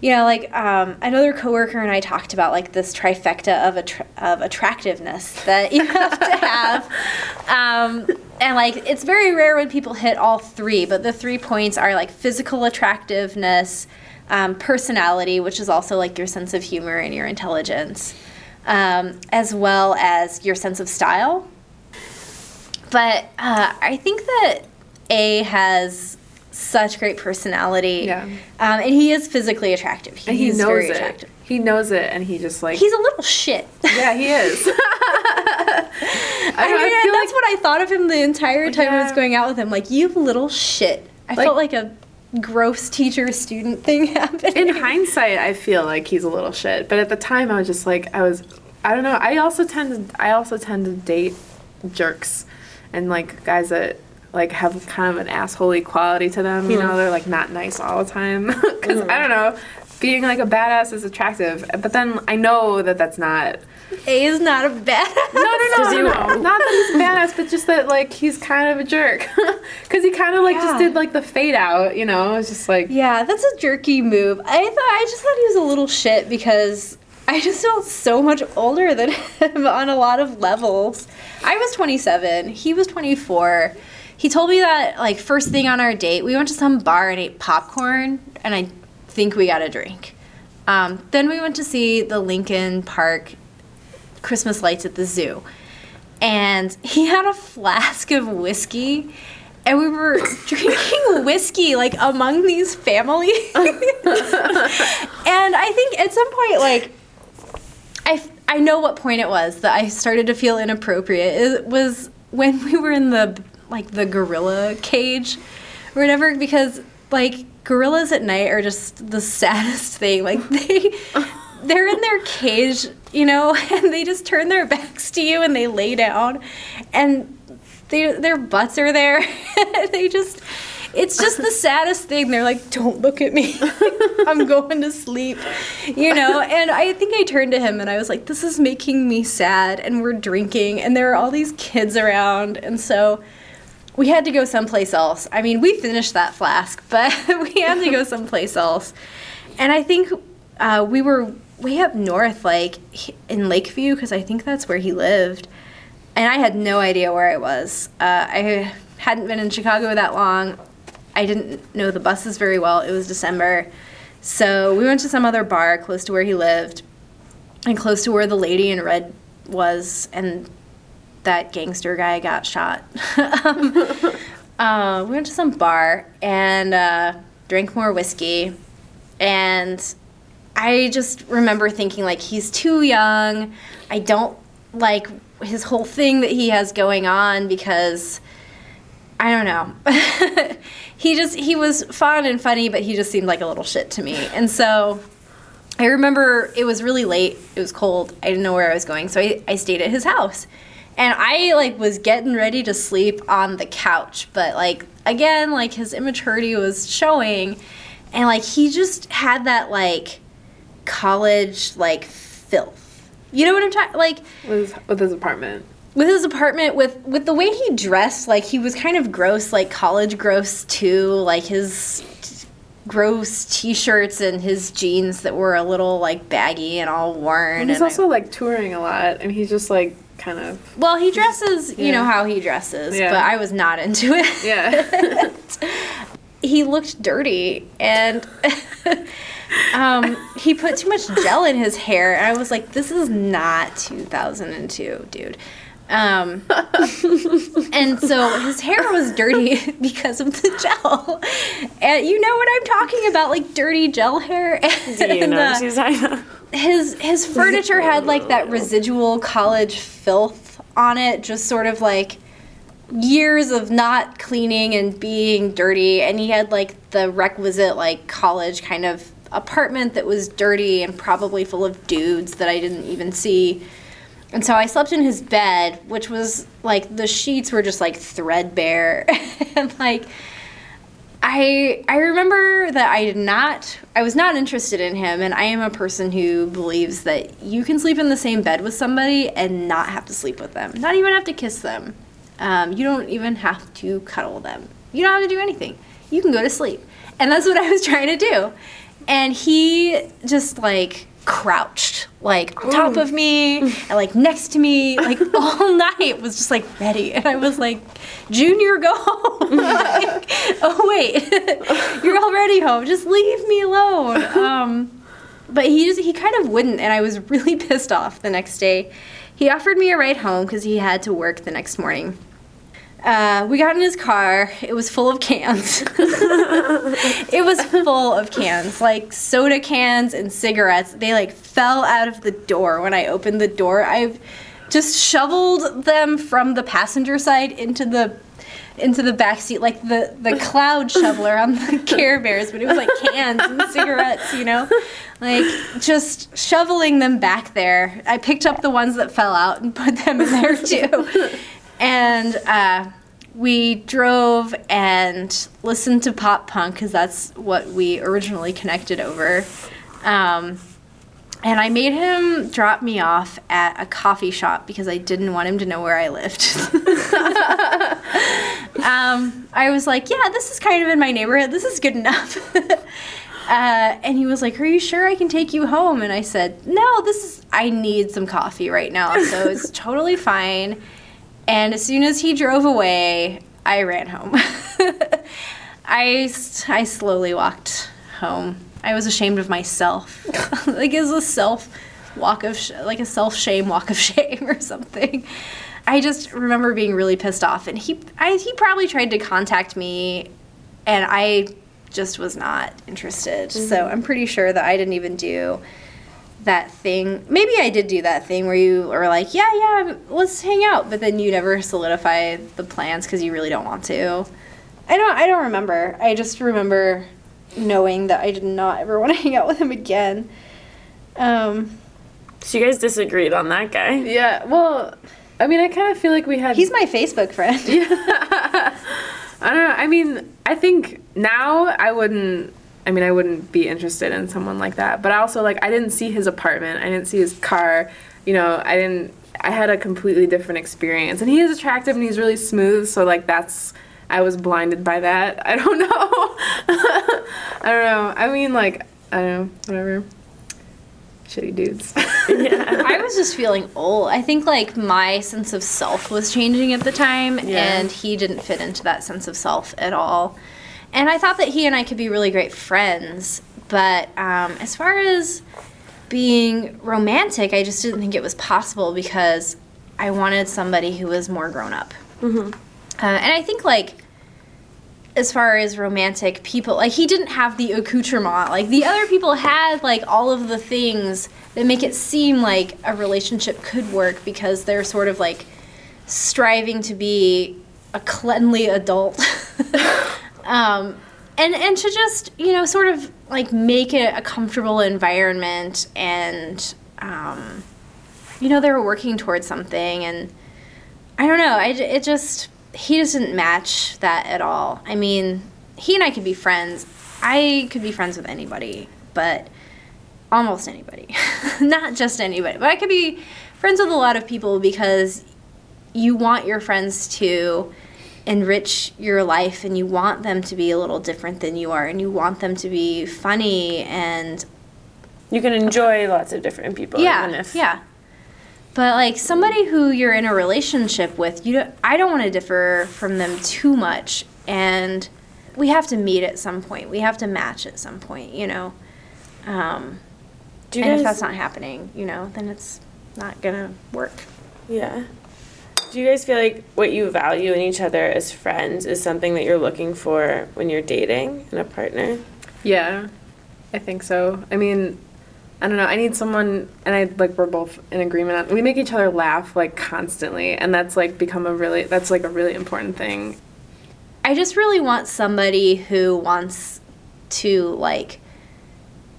you know, like another coworker and I talked about like this trifecta of attractiveness that you have to have. And like, it's very rare when people hit all three, but the 3 points are like physical attractiveness, personality, which is also like your sense of humor and your intelligence, as well as your sense of style. But I think that A has such great personality. Yeah. And he is physically attractive. He knows very attractive. He knows it, and he just like... He's a little shit. Yeah, he is. I feel that's like what I thought of him the entire time I was going out with him. Like, you little shit. I felt like a gross teacher-student thing happening. In hindsight, I feel like he's a little shit, but at the time, I was just like, I don't know. I also tend to date jerks and like guys that like have kind of an assholey quality to them. You know, they're like not nice all the time. Because I don't know, being like a badass is attractive, but then I know that that's not. A is not a badass. No. Not that he's badass, but just that like he's kind of a jerk. Because he kind of like just did like the fade out, you know? It's just like. Yeah, that's a jerky move. I just thought he was a little shit because I just felt so much older than him on a lot of levels. I was 27. He was 24. He told me that like first thing on our date, we went to some bar and ate popcorn, and I think we got a drink. Then we went to see the Lincoln Park Christmas lights at the zoo, and he had a flask of whiskey, and we were drinking whiskey like among these families. And I think at some point, like I know what point it was that I started to feel inappropriate. It was when we were in the gorilla cage or whatever, because like gorillas at night are just the saddest thing. Like they're in their cage, you know, and they just turn their backs to you and they lay down, and their butts are there. It's just the saddest thing. They're like, don't look at me. I'm going to sleep, you know? And I think I turned to him and I was like, this is making me sad, and we're drinking, and there are all these kids around, and so we had to go someplace else. I mean, we finished that flask, but we had to go someplace else. And I think we were way up north, like in Lakeview, because I think that's where he lived. And I had no idea where I was. I hadn't been in Chicago that long. I didn't know the buses very well. It was December. So we went to some other bar close to where he lived and close to where the lady in red was, and that gangster guy got shot. We went to some bar and drank more whiskey, and I just remember thinking, like, he's too young. I don't like his whole thing that he has going on because, I don't know. He was fun and funny, but he just seemed like a little shit to me. And so I remember it was really late. It was cold. I didn't know where I was going, so I stayed at his house. And I, like, was getting ready to sleep on the couch. But, like, again, like, his immaturity was showing. And, like, he just had that, like, college, like, filth. You know what I'm talking, like, with his apartment, with the way he dressed, like, he was kind of gross, like, college gross too, like, his gross t-shirts and his jeans that were a little, like, baggy and all worn. And he's also like touring a lot, and he's just like kind of, well, he dresses, you know how he dresses, but I was not into it. Yeah. He looked dirty, and he put too much gel in his hair, and I was like, this is not 2002, dude. And so his hair was dirty because of the gel. And you know what I'm talking about, like dirty gel hair. And, you know, his furniture had like that residual college filth on it, just sort of like years of not cleaning and being dirty, and he had like the requisite like college kind of apartment that was dirty and probably full of dudes that I didn't even see. And so I slept in his bed, which was like the sheets were just like threadbare. And like I remember that I was not interested in him, and I am a person who believes that you can sleep in the same bed with somebody and not have to sleep with them, not even have to kiss them. You don't even have to cuddle them. You don't have to do anything. You can go to sleep. And that's what I was trying to do. And he just, like, crouched, like, on top of me and, like, next to me, like, all night was just, like, ready. And I was like, Junior, go home. Like, oh, wait. You're already home. Just leave me alone. But he kind of wouldn't, and I was really pissed off the next day. He offered me a ride home because he had to work the next morning. We got in his car. It was full of cans. It was full of cans, like soda cans and cigarettes. They like fell out of the door when I opened the door. I've just shoveled them from the passenger side into the into the back seat, like the cloud shoveler on the Care Bears, but it was like cans and cigarettes, you know? Like, just shoveling them back there. I picked up the ones that fell out and put them in there, too. And we drove and listened to pop punk, because that's what we originally connected over. And I made him drop me off at a coffee shop because I didn't want him to know where I lived. I was like, yeah, this is kind of in my neighborhood. This is good enough. And he was like, are you sure I can take you home? And I said, no, I need some coffee right now, so it's totally fine. And as soon as he drove away, I ran home. I slowly walked home. I was ashamed of myself. Like, it was a self-shame walk of shame or something. I just remember being really pissed off, and he probably tried to contact me, and I just was not interested. Mm-hmm. So I'm pretty sure that I didn't even do that thing. Maybe I did do that thing where you are like, yeah, let's hang out, but then you never solidify the plans because you really don't want to. I don't remember. I just remember knowing that I did not ever want to hang out with him again. So you guys disagreed on that guy? Yeah, well, I mean, I kind of feel like we had... He's my Facebook friend. Yeah. I don't know. I mean, I think now I wouldn't be interested in someone like that. But I also, like, I didn't see his apartment. I didn't see his car. You know, I had a completely different experience. And he is attractive and he's really smooth, so, like, that's... I was blinded by that. I don't know. I mean, like, I don't know, whatever. Shitty dudes. Yeah. I was just feeling old. I think, like, my sense of self was changing at the time, and he didn't fit into that sense of self at all. And I thought that he and I could be really great friends, but as far as being romantic, I just didn't think it was possible because I wanted somebody who was more grown up. Mm-hmm. And I think, like, as far as romantic people, like, he didn't have the accoutrement. Like, the other people had, like, all of the things that make it seem like a relationship could work because they're sort of, like, striving to be a cleanly adult. And to just, you know, sort of, like, make it a comfortable environment. And, you know, they were working towards something. And I don't know. It just... He doesn't match that at all. I mean, he and I could be friends. I could be friends with anybody, but almost anybody. Not just anybody. But I could be friends with a lot of people because you want your friends to enrich your life and you want them to be a little different than you are and you want them to be funny and... You can enjoy lots of different people. Yeah, even if... yeah. But, like, somebody who you're in a relationship with, I don't want to differ from them too much. And we have to meet at some point. We have to match at some point, you know. Do you guys, if that's not happening, you know, then it's not going to work. Yeah. Do you guys feel like what you value in each other as friends is something that you're looking for when you're dating and a partner? Yeah, I think so. I mean... I don't know, I need someone, and we're both in agreement on, we make each other laugh, like, constantly, and that's, like, that's, like, a really important thing. I just really want somebody who wants to, like,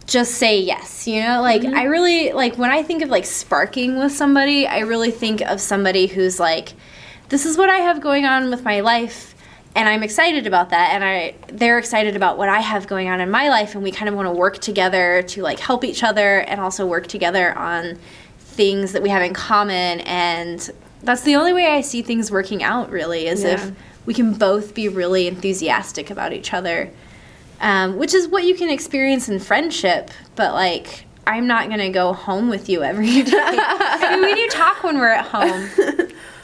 just say yes, you know? Like, mm-hmm. I really, like, when I think of, like, sparking with somebody, I really think of somebody who's, like, this is what I have going on with my life, and I'm excited about that, and they're excited about what I have going on in my life, and we kind of want to work together to, like, help each other and also work together on things that we have in common. And that's the only way I see things working out, really, is if we can both be really enthusiastic about each other, which is what you can experience in friendship, but, like, I'm not going to go home with you every day. I mean, we do talk when we're at home.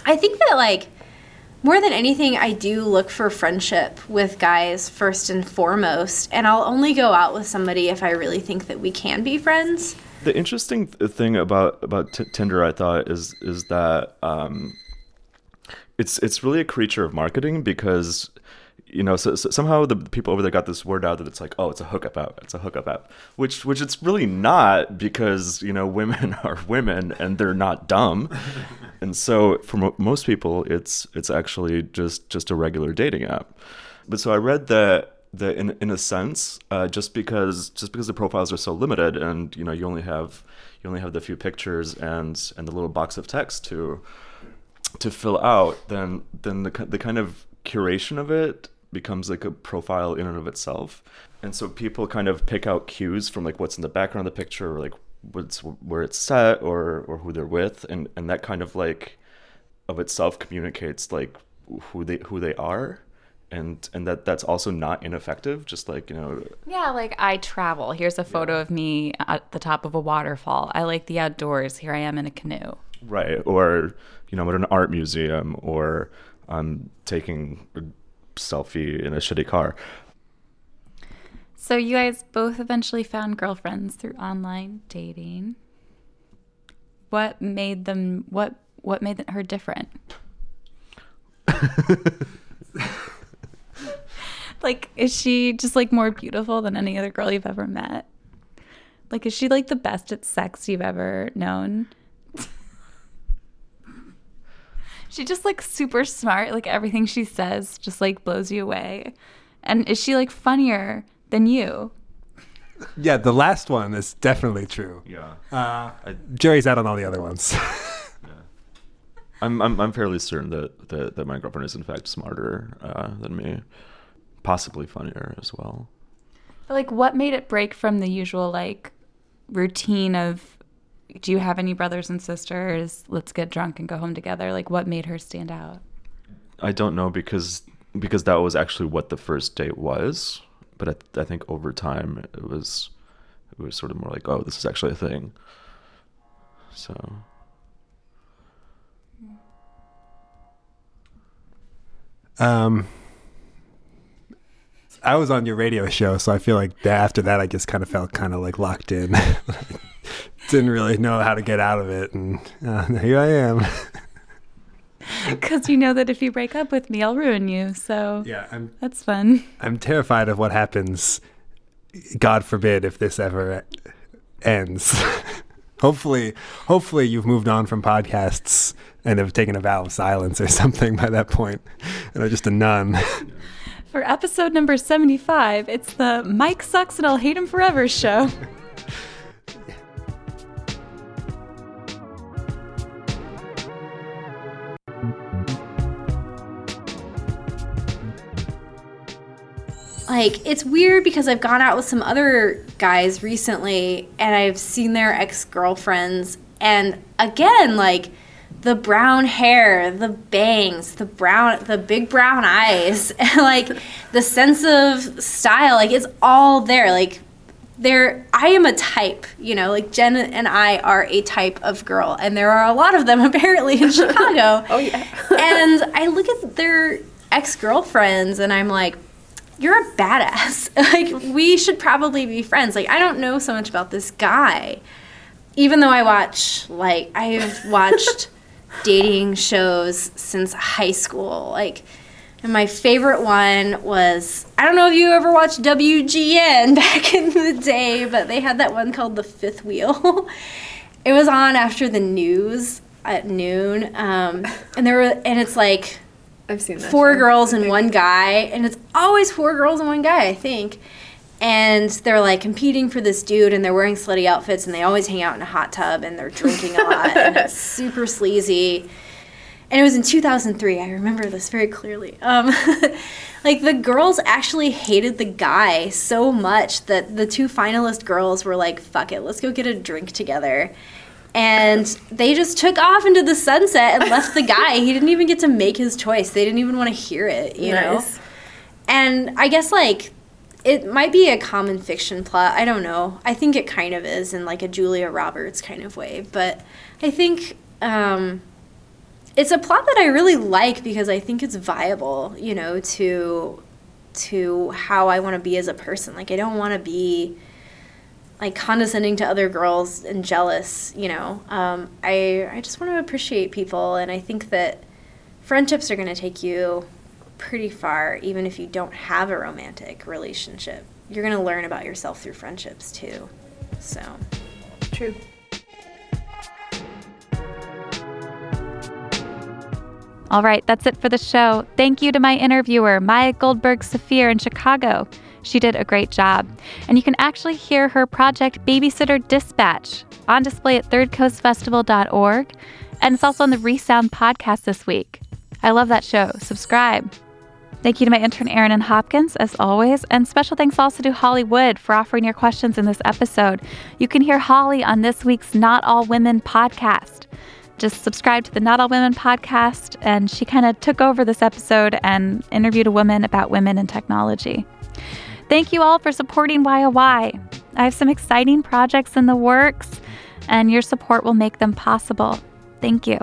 I think that, like, more than anything, I do look for friendship with guys first and foremost, and I'll only go out with somebody if I really think that we can be friends. The interesting thing about Tinder, I thought, is that it's really a creature of marketing because you know, so somehow the people over there got this word out that it's like, oh, it's a hookup app. It's a hookup app, which it's really not, because, you know, women are women and they're not dumb. And so for most people, it's actually just a regular dating app. But so I read that in a sense, just because the profiles are so limited, and, you know, you only have the few pictures and the little box of text to fill out, then the kind of curation of it becomes like a profile in and of itself. And so people kind of pick out cues from like what's in the background of the picture, or like where it's set, or who they're with, and that kind of like of itself communicates like who they are. And that's also not ineffective, just like, you know. Yeah, like I travel. Here's a photo of me at the top of a waterfall. I like the outdoors. Here I am in a canoe. Right. Or, you know, I'm at an art museum, or I'm taking a selfie in a shitty car. So you guys both eventually found girlfriends through online dating. What made her different? Like, is she just like more beautiful than any other girl you've ever met? Like, is she like the best at sex you've ever known? She just like super smart, like everything she says just like blows you away. And is she like funnier than you? Yeah, the last one is definitely true. Yeah. Jerry's out on all the other ones. Yeah. I'm fairly certain that my girlfriend is in fact smarter than me, possibly funnier as well. But like, what made it break from the usual like routine of, do you have any brothers and sisters? Let's get drunk and go home together. Like, what made her stand out? I don't know, because that was actually what the first date was. But I think over time it was sort of more like, oh, this is actually a thing. So. I was on your radio show, so I feel like after that, I just kind of felt kind of like locked in. Didn't really know how to get out of it, and here I am. Because you know that if you break up with me, I'll ruin you, so yeah, that's fun. I'm terrified of what happens, God forbid, if this ever ends. Hopefully you've moved on from podcasts and have taken a vow of silence or something by that point, and are just a nun. For episode number 75, it's the Mike Sucks and I'll Hate Him Forever show. Like, it's weird because I've gone out with some other guys recently and I've seen their ex-girlfriends, and again, like, the brown hair, the bangs, the big brown eyes, and like the sense of style, like it's all there. Like, I am a type, you know, like Jen and I are a type of girl, and there are a lot of them apparently in Chicago. Oh yeah. And I look at their ex-girlfriends and I'm like, you're a badass. Like, we should probably be friends. Like, I don't know so much about this guy, even though I've watched dating shows since high school. Like, and my favorite one was, I don't know if you ever watched WGN back in the day, but they had that one called The Fifth Wheel. It was on after the news at noon, and it's like, I've seen that. Four girls and one guy, and it's always four girls and one guy, I think. And they're like competing for this dude, and they're wearing slutty outfits, and they always hang out in a hot tub, and they're drinking a lot, and it's super sleazy. And it was in 2003. I remember this very clearly. Like, the girls actually hated the guy so much that the two finalist girls were like, fuck it, let's go get a drink together. And they just took off into the sunset and left the guy. He didn't even get to make his choice. They didn't even want to hear it, you know? And I guess, like, it might be a common fiction plot. I don't know. I think it kind of is in, like, a Julia Roberts kind of way. But I think it's a plot that I really like because I think it's viable, you know, to how I want to be as a person. Like, I don't want to be, like, condescending to other girls and jealous, you know. I just want to appreciate people, and I think that friendships are going to take you pretty far, even if you don't have a romantic relationship. You're going to learn about yourself through friendships too. So, true. All right, that's it for the show. Thank you to my interviewer, Maya Goldberg-Saphir in Chicago. She did a great job. And you can actually hear her project Babysitter Dispatch on display at thirdcoastfestival.org. And it's also on the Resound podcast this week. I love that show. Subscribe. Thank you to my intern, Aaron and Hopkins, as always. And special thanks also to Holly Wood for offering your questions in this episode. You can hear Holly on this week's Not All Women podcast. Just subscribe to the Not All Women podcast, and she kind of took over this episode and interviewed a woman about women in technology. Thank you all for supporting YOY. I have some exciting projects in the works, and your support will make them possible. Thank you,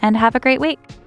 and have a great week.